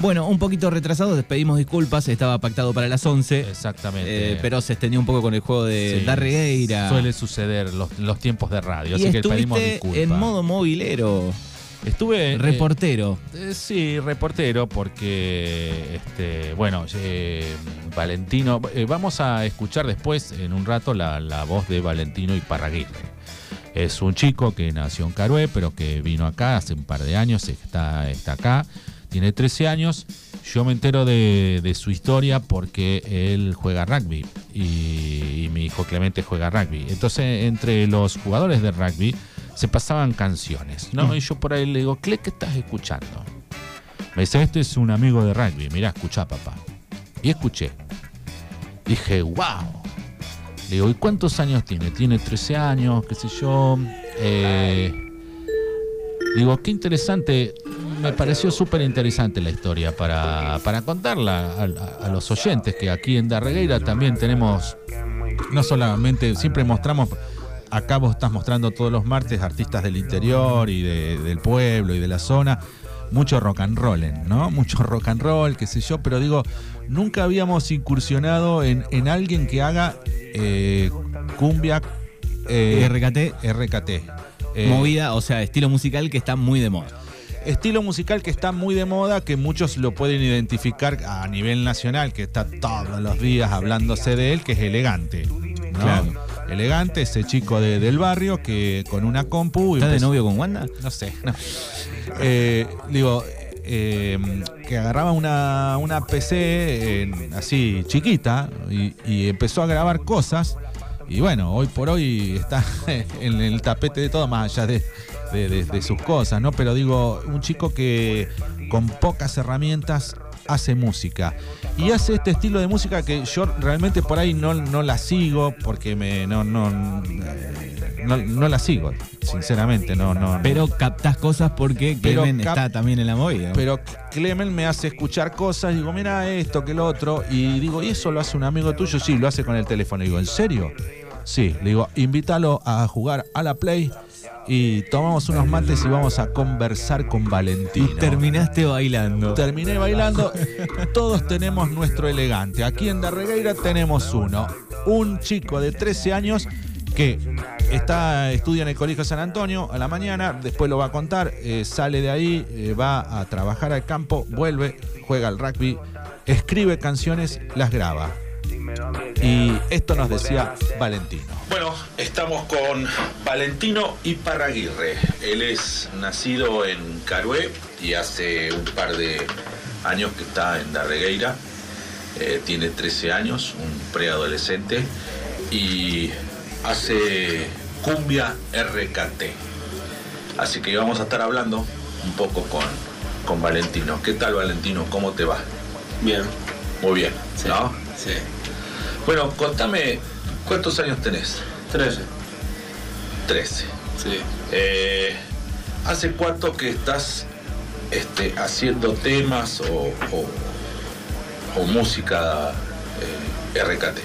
Bueno, un poquito retrasados, pedimos disculpas, estaba pactado para las 11. Exactamente. Pero se extendió un poco con el juego de Darregueira. Suele suceder los tiempos de radio, y así que pedimos disculpas. En modo movilero. Estuve... reportero. Sí, reportero, porque, bueno, Valentino... vamos a escuchar después, en un rato, la voz de Valentino Iparraguirre. Es un chico que nació en Carué, pero que vino acá hace un par de años, está acá, tiene 13 años. Yo me entero de su historia porque él juega rugby y mi hijo Clemente juega rugby. Entonces, entre los jugadores de rugby se pasaban canciones, ¿no? Y yo por ahí le digo, Cle, ¿qué estás escuchando? Me dice, este es un amigo de rugby, mirá, escuchá, papá. Y escuché. Dije, wow. Le digo, ¿y cuántos años tiene? Tiene 13 años, qué sé yo. Digo, qué interesante. Me pareció súper interesante la historia para contarla a los oyentes, que aquí en Darregueira también tenemos, no solamente, siempre mostramos... Acá vos estás mostrando todos los martes artistas del interior y del pueblo y de la zona. Mucho rock and roll, ¿no? Mucho rock and roll, qué sé yo. Pero digo, nunca habíamos incursionado en alguien que haga cumbia, RKT. Movida, o sea, estilo musical que está muy de moda. Estilo musical que está muy de moda, que muchos lo pueden identificar a nivel nacional, que está todos los días hablándose de él, que es elegante, ¿no? Claro. Elegante, ese chico del barrio que con una compu... ¿Está de novio con Wanda? No sé, no. Que agarraba una PC así chiquita y empezó a grabar cosas. Y bueno, hoy por hoy está en el tapete de todo, más allá de sus cosas, ¿no? Pero digo, un chico que con pocas herramientas hace música, y hace este estilo de música que yo realmente por ahí no la sigo, porque no la sigo, sinceramente, no. Pero captás cosas porque Clemen está también en la movida. Pero Clemen me hace escuchar cosas, digo, mira esto, que lo otro, y digo, ¿y eso lo hace un amigo tuyo? Sí, lo hace con el teléfono. Y digo, ¿en serio? Sí. Le digo, invítalo a jugar a la Play y tomamos unos mates y vamos a conversar con Valentino. Y terminaste bailando. Terminé bailando. Todos tenemos nuestro elegante. Aquí en Darregueira tenemos uno. Un chico de 13 años que estudia en el colegio San Antonio a la mañana, después lo va a contar, sale de ahí, va a trabajar al campo, vuelve, juega al rugby, escribe canciones, las graba. Y esto nos decía Valentino. Bueno, estamos con Valentino Iparraguirre. Él es nacido en Carué y hace un par de años que está en Darregueira. Tiene 13 años, un preadolescente, y hace cumbia RKT. Así que vamos a estar hablando un poco con Valentino. ¿Qué tal, Valentino? ¿Cómo te va? Bien. Muy bien, sí. ¿No? Sí. Bueno, contame, ¿cuántos años tenés? 13. 13. Sí. ¿Hace cuánto que estás haciendo temas o música RKT?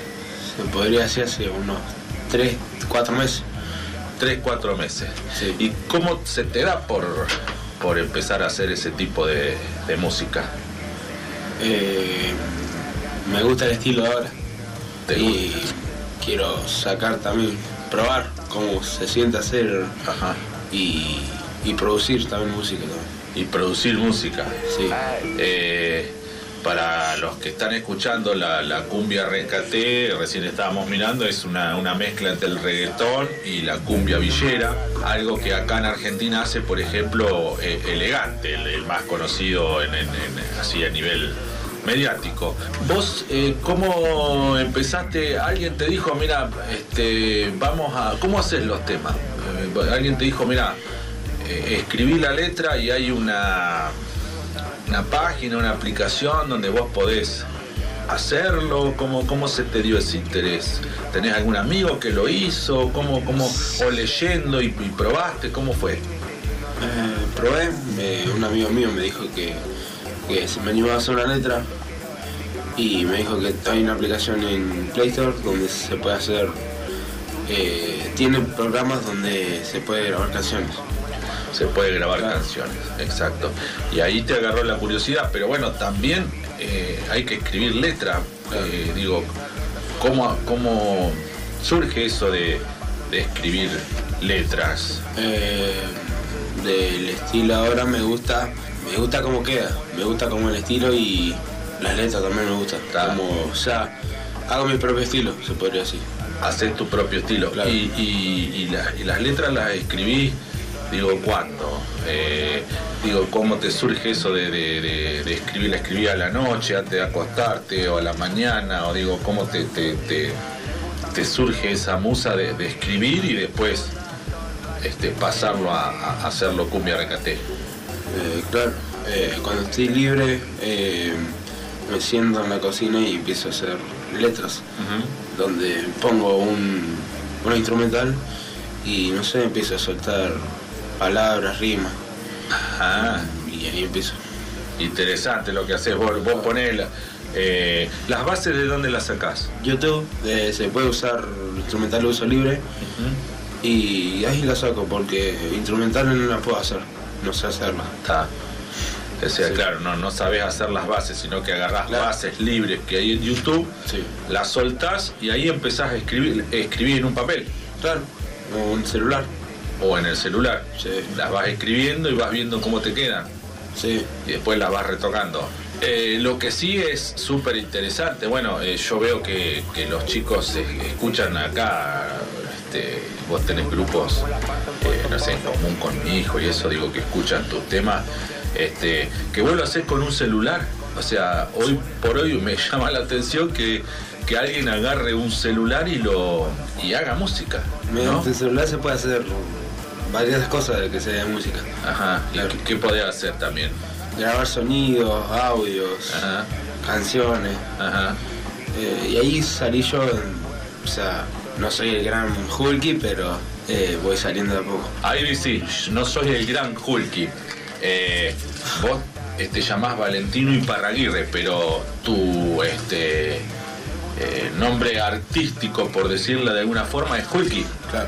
Se podría decir hace unos 3, 4 meses. 3, 4 meses. Sí. ¿Y cómo se te da por empezar a hacer ese tipo de música? Me gusta el estilo ahora y quiero sacar también, probar cómo se siente hacer. Ajá. Y producir también música también. Y producir música. Sí. Para los que están escuchando la cumbia rescaté, recién estábamos mirando, es una mezcla entre el reggaetón y la cumbia villera, algo que acá en Argentina hace, por ejemplo, elegante, el más conocido así a nivel mediático. Vos, ¿cómo empezaste? ¿Alguien te dijo, mira, cómo haces los temas? ¿Alguien te dijo, mira, escribí la letra y hay una página, una aplicación donde vos podés hacerlo? ¿Cómo se te dio ese interés? ¿Tenés algún amigo que lo hizo? ¿O leyendo y probaste? ¿Cómo fue? Probé, un amigo mío me dijo que se me animaba a hacer una letra y me dijo que hay una aplicación en Play Store donde se puede hacer, tiene programas donde se puede grabar canciones. se puede grabar canciones, exacto. Y ahí te agarró la curiosidad, pero bueno, también hay que escribir letra. Digo, ¿cómo surge eso de escribir letras? Del estilo ahora me gusta cómo queda, me gusta como el estilo y las letras también me gustan. Claro. Como, o sea, hago mi propio estilo, se podría decir. Haces tu propio estilo. Claro. Y las letras las escribís, digo, ¿cuándo? Digo, ¿cómo te surge eso de escribir? ¿La escribí a la noche, antes de acostarte, o a la mañana? O digo, ¿cómo te surge esa musa de escribir y después pasarlo a hacerlo cumbia RKT? Claro, cuando estoy libre me siento en la cocina y empiezo a hacer letras. Uh-huh. Donde pongo un instrumental y no sé, empiezo a soltar palabras, rimas. Ajá. Y ahí empiezo. Interesante lo que haces vos. Vos ponés las bases, ¿de dónde las sacás? YouTube, se puede usar instrumental de uso libre. Uh-huh. Y ahí la saco porque instrumental no la puedo hacer, no sé hacerla. Está. O sea, sí. Claro, no sabés hacer las bases, sino que agarrás, claro, bases libres que hay en YouTube, sí, las soltás y ahí empezás a escribir en un papel. Claro, o en el celular. O en el celular. Sí. Las vas escribiendo y vas viendo cómo te quedan. Sí. Y después las vas retocando. Lo que sí es súper interesante, bueno, yo veo que los chicos escuchan acá. Vos tenés grupos, no sé, en común con mi hijo y eso, digo, que escuchan tus temas, que vos lo hacés con un celular. O sea, hoy por hoy me llama la atención que alguien agarre un celular y haga música, ¿no? Mediante el celular se puede hacer varias cosas de que se haga música. Ajá, claro. ¿Y qué podés hacer también? Grabar sonidos, audios. Ajá. Canciones. Ajá. Y ahí salí yo, o sea, no soy el gran Hulky, pero voy saliendo de a poco. Ahí sí, no soy el gran Hulky. Vos te llamás Valentino Iparraguirre, pero tu nombre artístico, por decirlo de alguna forma, es Hulky. Claro.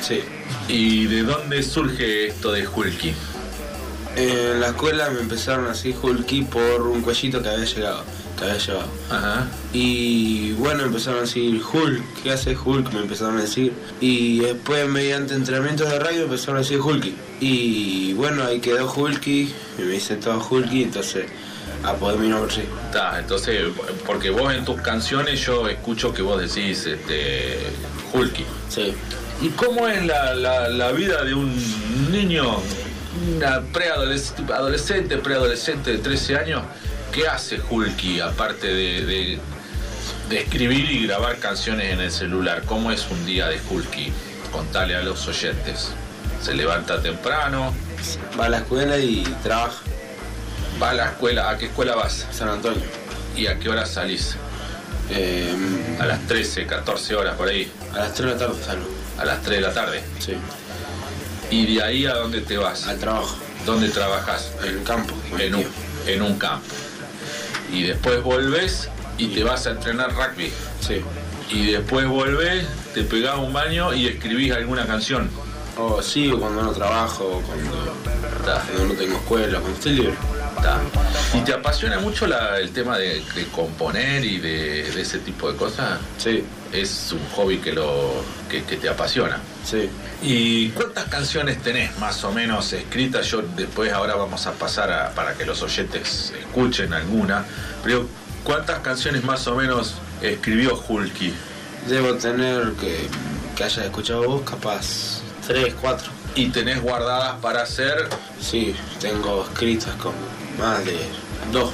Sí. ¿Y de dónde surge esto de Hulky? En la escuela me empezaron así Hulky por un cuellito que había llegado. Ajá. Y bueno, empezaron a decir Hulk, ¿qué hace Hulk? Me empezaron a decir. Y después, mediante entrenamientos de radio, empezaron a decir Hulky. Y bueno, ahí quedó Hulky, y me hice todo Hulky, entonces apodé mi nombre. Sí. Está, entonces, porque vos en tus canciones yo escucho que vos decís Hulky. Sí. ¿Y cómo es la vida de un niño, una preadolescente de 13 años? ¿Qué hace Hulky aparte de escribir y grabar canciones en el celular? ¿Cómo es un día de Hulky? Contale a los oyentes. Se levanta temprano. Va a la escuela y trabaja. Va a la escuela. ¿A qué escuela vas? San Antonio. ¿Y a qué hora salís? A las 13, 14 horas por ahí. A las 3 de la tarde salgo. ¿A las 3 de la tarde? Sí. ¿Y de ahí a dónde te vas? Al trabajo. ¿Dónde trabajás? En el campo. En un campo. Y después volvés y te vas a entrenar rugby. Sí. Y después volvés, te pegás un baño y escribís alguna canción. Oh, sí, o cuando no trabajo, cuando no tengo escuela, cuando estoy libre. Está. ¿Y te apasiona mucho el tema de componer y de ese tipo de cosas? Sí. Es un hobby que te apasiona. Sí. ¿Y cuántas canciones tenés más o menos escritas? Yo después, ahora vamos a pasar para que los oyentes escuchen alguna. Pero ¿cuántas canciones más o menos escribió Hulky? Debo tener que hayas escuchado vos, capaz 3, 4. ¿Y tenés guardadas para hacer? Sí, tengo escritas como más de 2.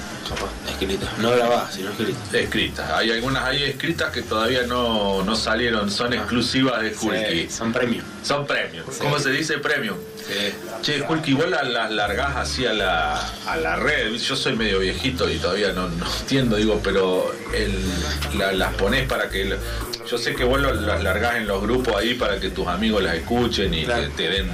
Escritas, no grabadas, sino escritas. Escritas, hay algunas ahí escritas que todavía no salieron, son exclusivas de Hulky. Sí, son premium. Son premium, sí. ¿Cómo se dice premium? Sí. Che, Hulky, vos las largás así a la red. Yo soy medio viejito y todavía no entiendo, digo, pero las ponés para que... Yo sé que vos las largás en los grupos ahí para que tus amigos las escuchen y claro, te den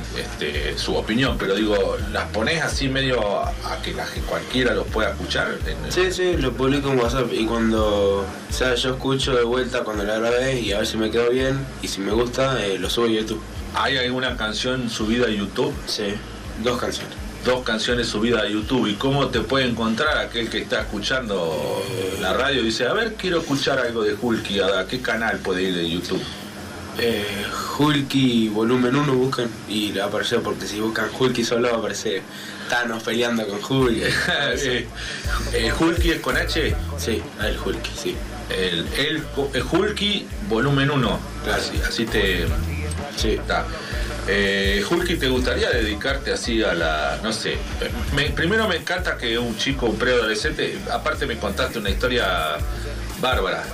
su opinión, pero digo, ¿las ponés así medio a que cualquiera los pueda escuchar? Sí, sí, lo publico en WhatsApp y cuando, o sea, yo escucho de vuelta cuando la grabé y a ver si me quedó bien y si me gusta, lo subo a YouTube. ¿Hay alguna canción subida a YouTube? Sí. Dos canciones. Dos canciones subidas a YouTube. ¿Y cómo te puede encontrar aquel que está escuchando la radio y dice, a ver, quiero escuchar algo de Hulky? ¿A qué canal puede ir de YouTube? Hulky volumen 1 buscan y le va a aparecer, porque si buscan Hulky solo va a aparecer Thanos peleando con Hulky. ¿Hulky es con H? Sí, el Hulky, sí. El Hulky volumen 1, claro. así te... Sí, está. Hulky, ¿te gustaría dedicarte así a la... no sé? Primero me encanta que un chico, un preadolescente, aparte me contaste una historia bárbara,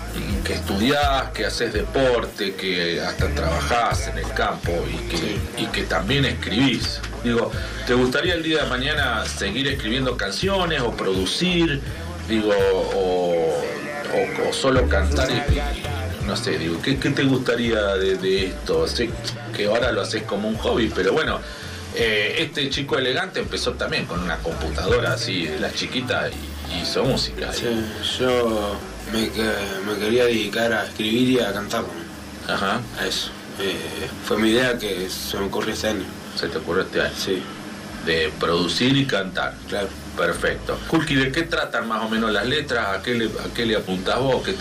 que estudiás, que haces deporte, que hasta trabajás en el campo y que también escribís. Digo, ¿te gustaría el día de mañana seguir escribiendo canciones o producir? Digo, o solo cantar y no sé, digo, ¿qué te gustaría de esto? Sé que ahora lo haces como un hobby, pero bueno, este chico elegante empezó también con una computadora así, la chiquita, y hizo música. Sí, yo me quería dedicar a escribir y a cantar. Ajá. A eso. Fue mi idea que se me ocurrió este año. ¿Se te ocurrió este año? Sí. De producir y cantar. Claro. Perfecto. Hulky, ¿de qué tratan más o menos las letras? ¿A qué le apuntás vos? ¿Qué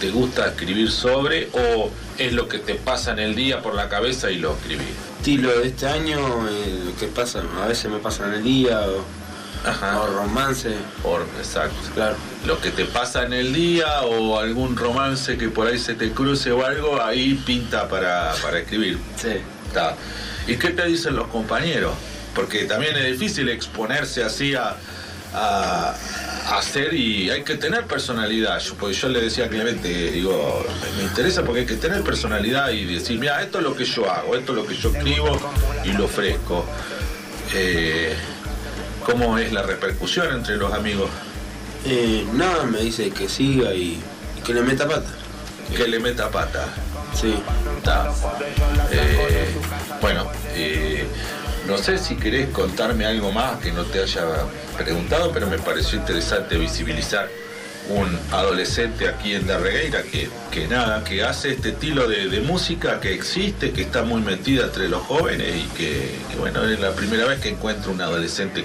te gusta escribir sobre? ¿O es lo que te pasa en el día por la cabeza y lo escribís? Sí, lo de este año, lo que pasa, a veces me pasa en el día, o romance. Exacto. Claro. Lo que te pasa en el día o algún romance que por ahí se te cruce o algo, ahí pinta para escribir. Sí. Está. ¿Y qué te dicen los compañeros? Porque también es difícil exponerse así a hacer, y hay que tener personalidad. Porque yo le decía a Clemente, digo, me interesa porque hay que tener personalidad y decir, mira, esto es lo que yo hago, esto es lo que yo escribo y lo ofrezco. ¿Cómo es la repercusión entre los amigos? Nada, me dice que siga y que le meta pata. Que le meta pata. Sí. Está. Bueno. No sé si querés contarme algo más que no te haya preguntado, pero me pareció interesante visibilizar un adolescente aquí en Darregueira que hace este estilo de música que existe, que está muy metida entre los jóvenes y que bueno, es la primera vez que encuentro un adolescente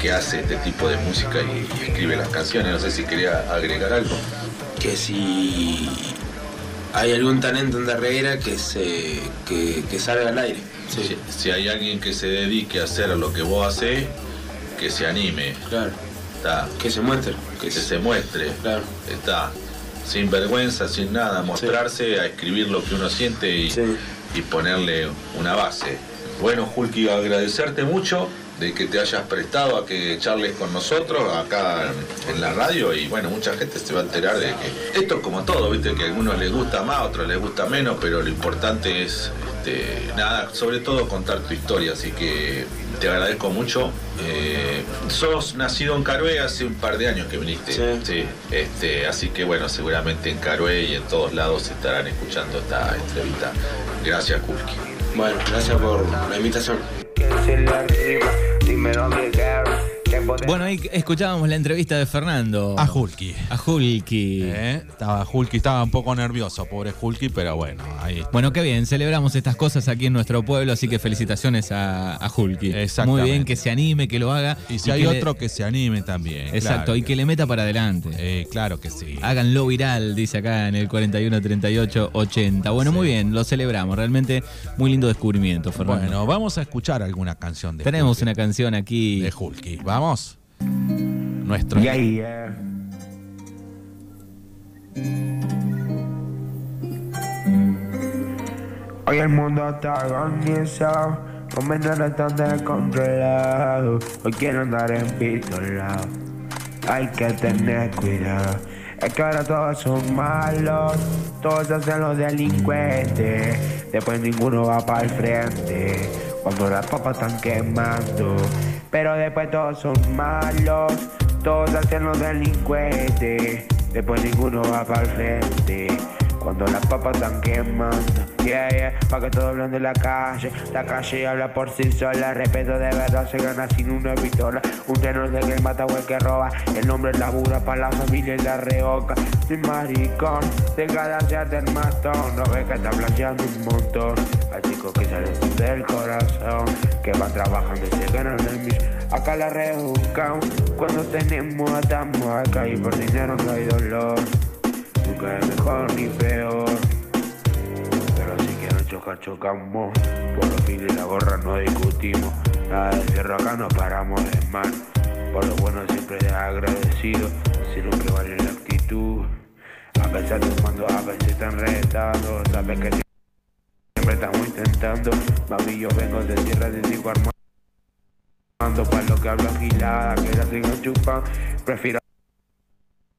que hace este tipo de música y escribe las canciones. No sé si quería agregar algo. Que si hay algún talento en Darregueira que salga al aire. Sí. Si hay alguien que se dedique a hacer lo que vos hacés, que se anime. Claro. Está. Que se muestre. Que se muestre. Claro. Está. Sin vergüenza, sin nada. Mostrarse, sí. A escribir lo que uno siente y, sí. Y ponerle una base. Bueno, Hulky, agradecerte mucho de que te hayas prestado a que charles con nosotros acá en la radio. Y bueno, mucha gente se va a enterar de que esto es como todo, viste, que a algunos les gusta más, a otros les gusta menos, pero lo importante es nada, sobre todo contar tu historia. Así que te agradezco mucho. Sos nacido en Carué, hace un par de años que viniste. Sí. Sí. Así que bueno, seguramente en Carué y en todos lados estarán escuchando esta entrevista. Gracias, Hulky. Bueno, gracias por la invitación. Bueno, ahí escuchábamos la entrevista de Fernando a Hulky. A Hulky. Hulky estaba un poco nervioso, pobre Hulky, pero bueno, ahí está. Bueno, qué bien, celebramos estas cosas aquí en nuestro pueblo, así que felicitaciones a Hulky. Muy bien, que se anime, que lo haga. Y si hay otro que se anime también. Exacto, claro. Y que le meta para adelante. Claro que sí. Háganlo viral, dice acá en el 413880. Bueno, sí. Muy bien, lo celebramos. Realmente muy lindo descubrimiento, Fernando. Bueno, vamos a escuchar alguna canción de Hulky. Tenemos una canción aquí de Hulky. Vamos. Nuestro. Yeah, yeah. Hoy el mundo está organizado, no me tratan de controlado. Hoy quiero andar en pistolado, hay que tener cuidado. Es que ahora todos son malos, todos hacen los delincuentes. Después ninguno va para el frente, cuando las papas están quemando. Pero después todos son malos, todos hacen los delincuentes. Después ninguno va para el frente, Cuando las papas están quemando, yeah, yeah, pa' que todos hablan de la calle habla por sí sola. Respeto de verdad se gana sin una pistola. Un tenor de que mata o el que roba, el nombre es labura pa' la familia y la reoca. Soy maricón, deja de hacerte el matón, no ves que está flasheando un montón. Hay chicos que salen del corazón, que van trabajando y se ganan el mis. Acá la rebuscan, cuando tenemos a tan marca y por dinero no hay dolor. Nunca es mejor ni peor, pero si quieren chocar, chocamos. Por los filos y la gorra no discutimos, nada de cierro acá, no paramos de mal. Por lo bueno siempre es agradecido, siempre vale la actitud. A pesar de cuando a veces están retados, sabes que siempre estamos intentando. Mami, yo vengo de tierra de Tico armando, pa' lo que hablan gilada, que la sigan chupando. Prefiero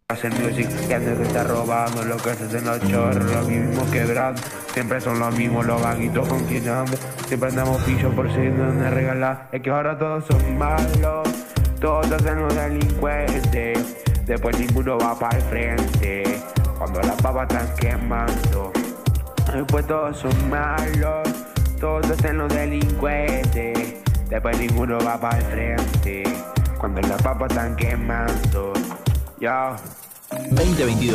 hacer music, que antes se está robando, lo que hacen los chorros, los mismos quebrando. Siempre son los mismos, los vaguitos con quien ando. Siempre andamos pillos por si no me regalan. Es que ahora todos son malos, todos hacen los delincuentes. Después ninguno va para el frente, cuando las papas están quemando. Después todos son malos, todos hacen los delincuentes. Después ninguno va para el frente, cuando las papas están quemando. 2022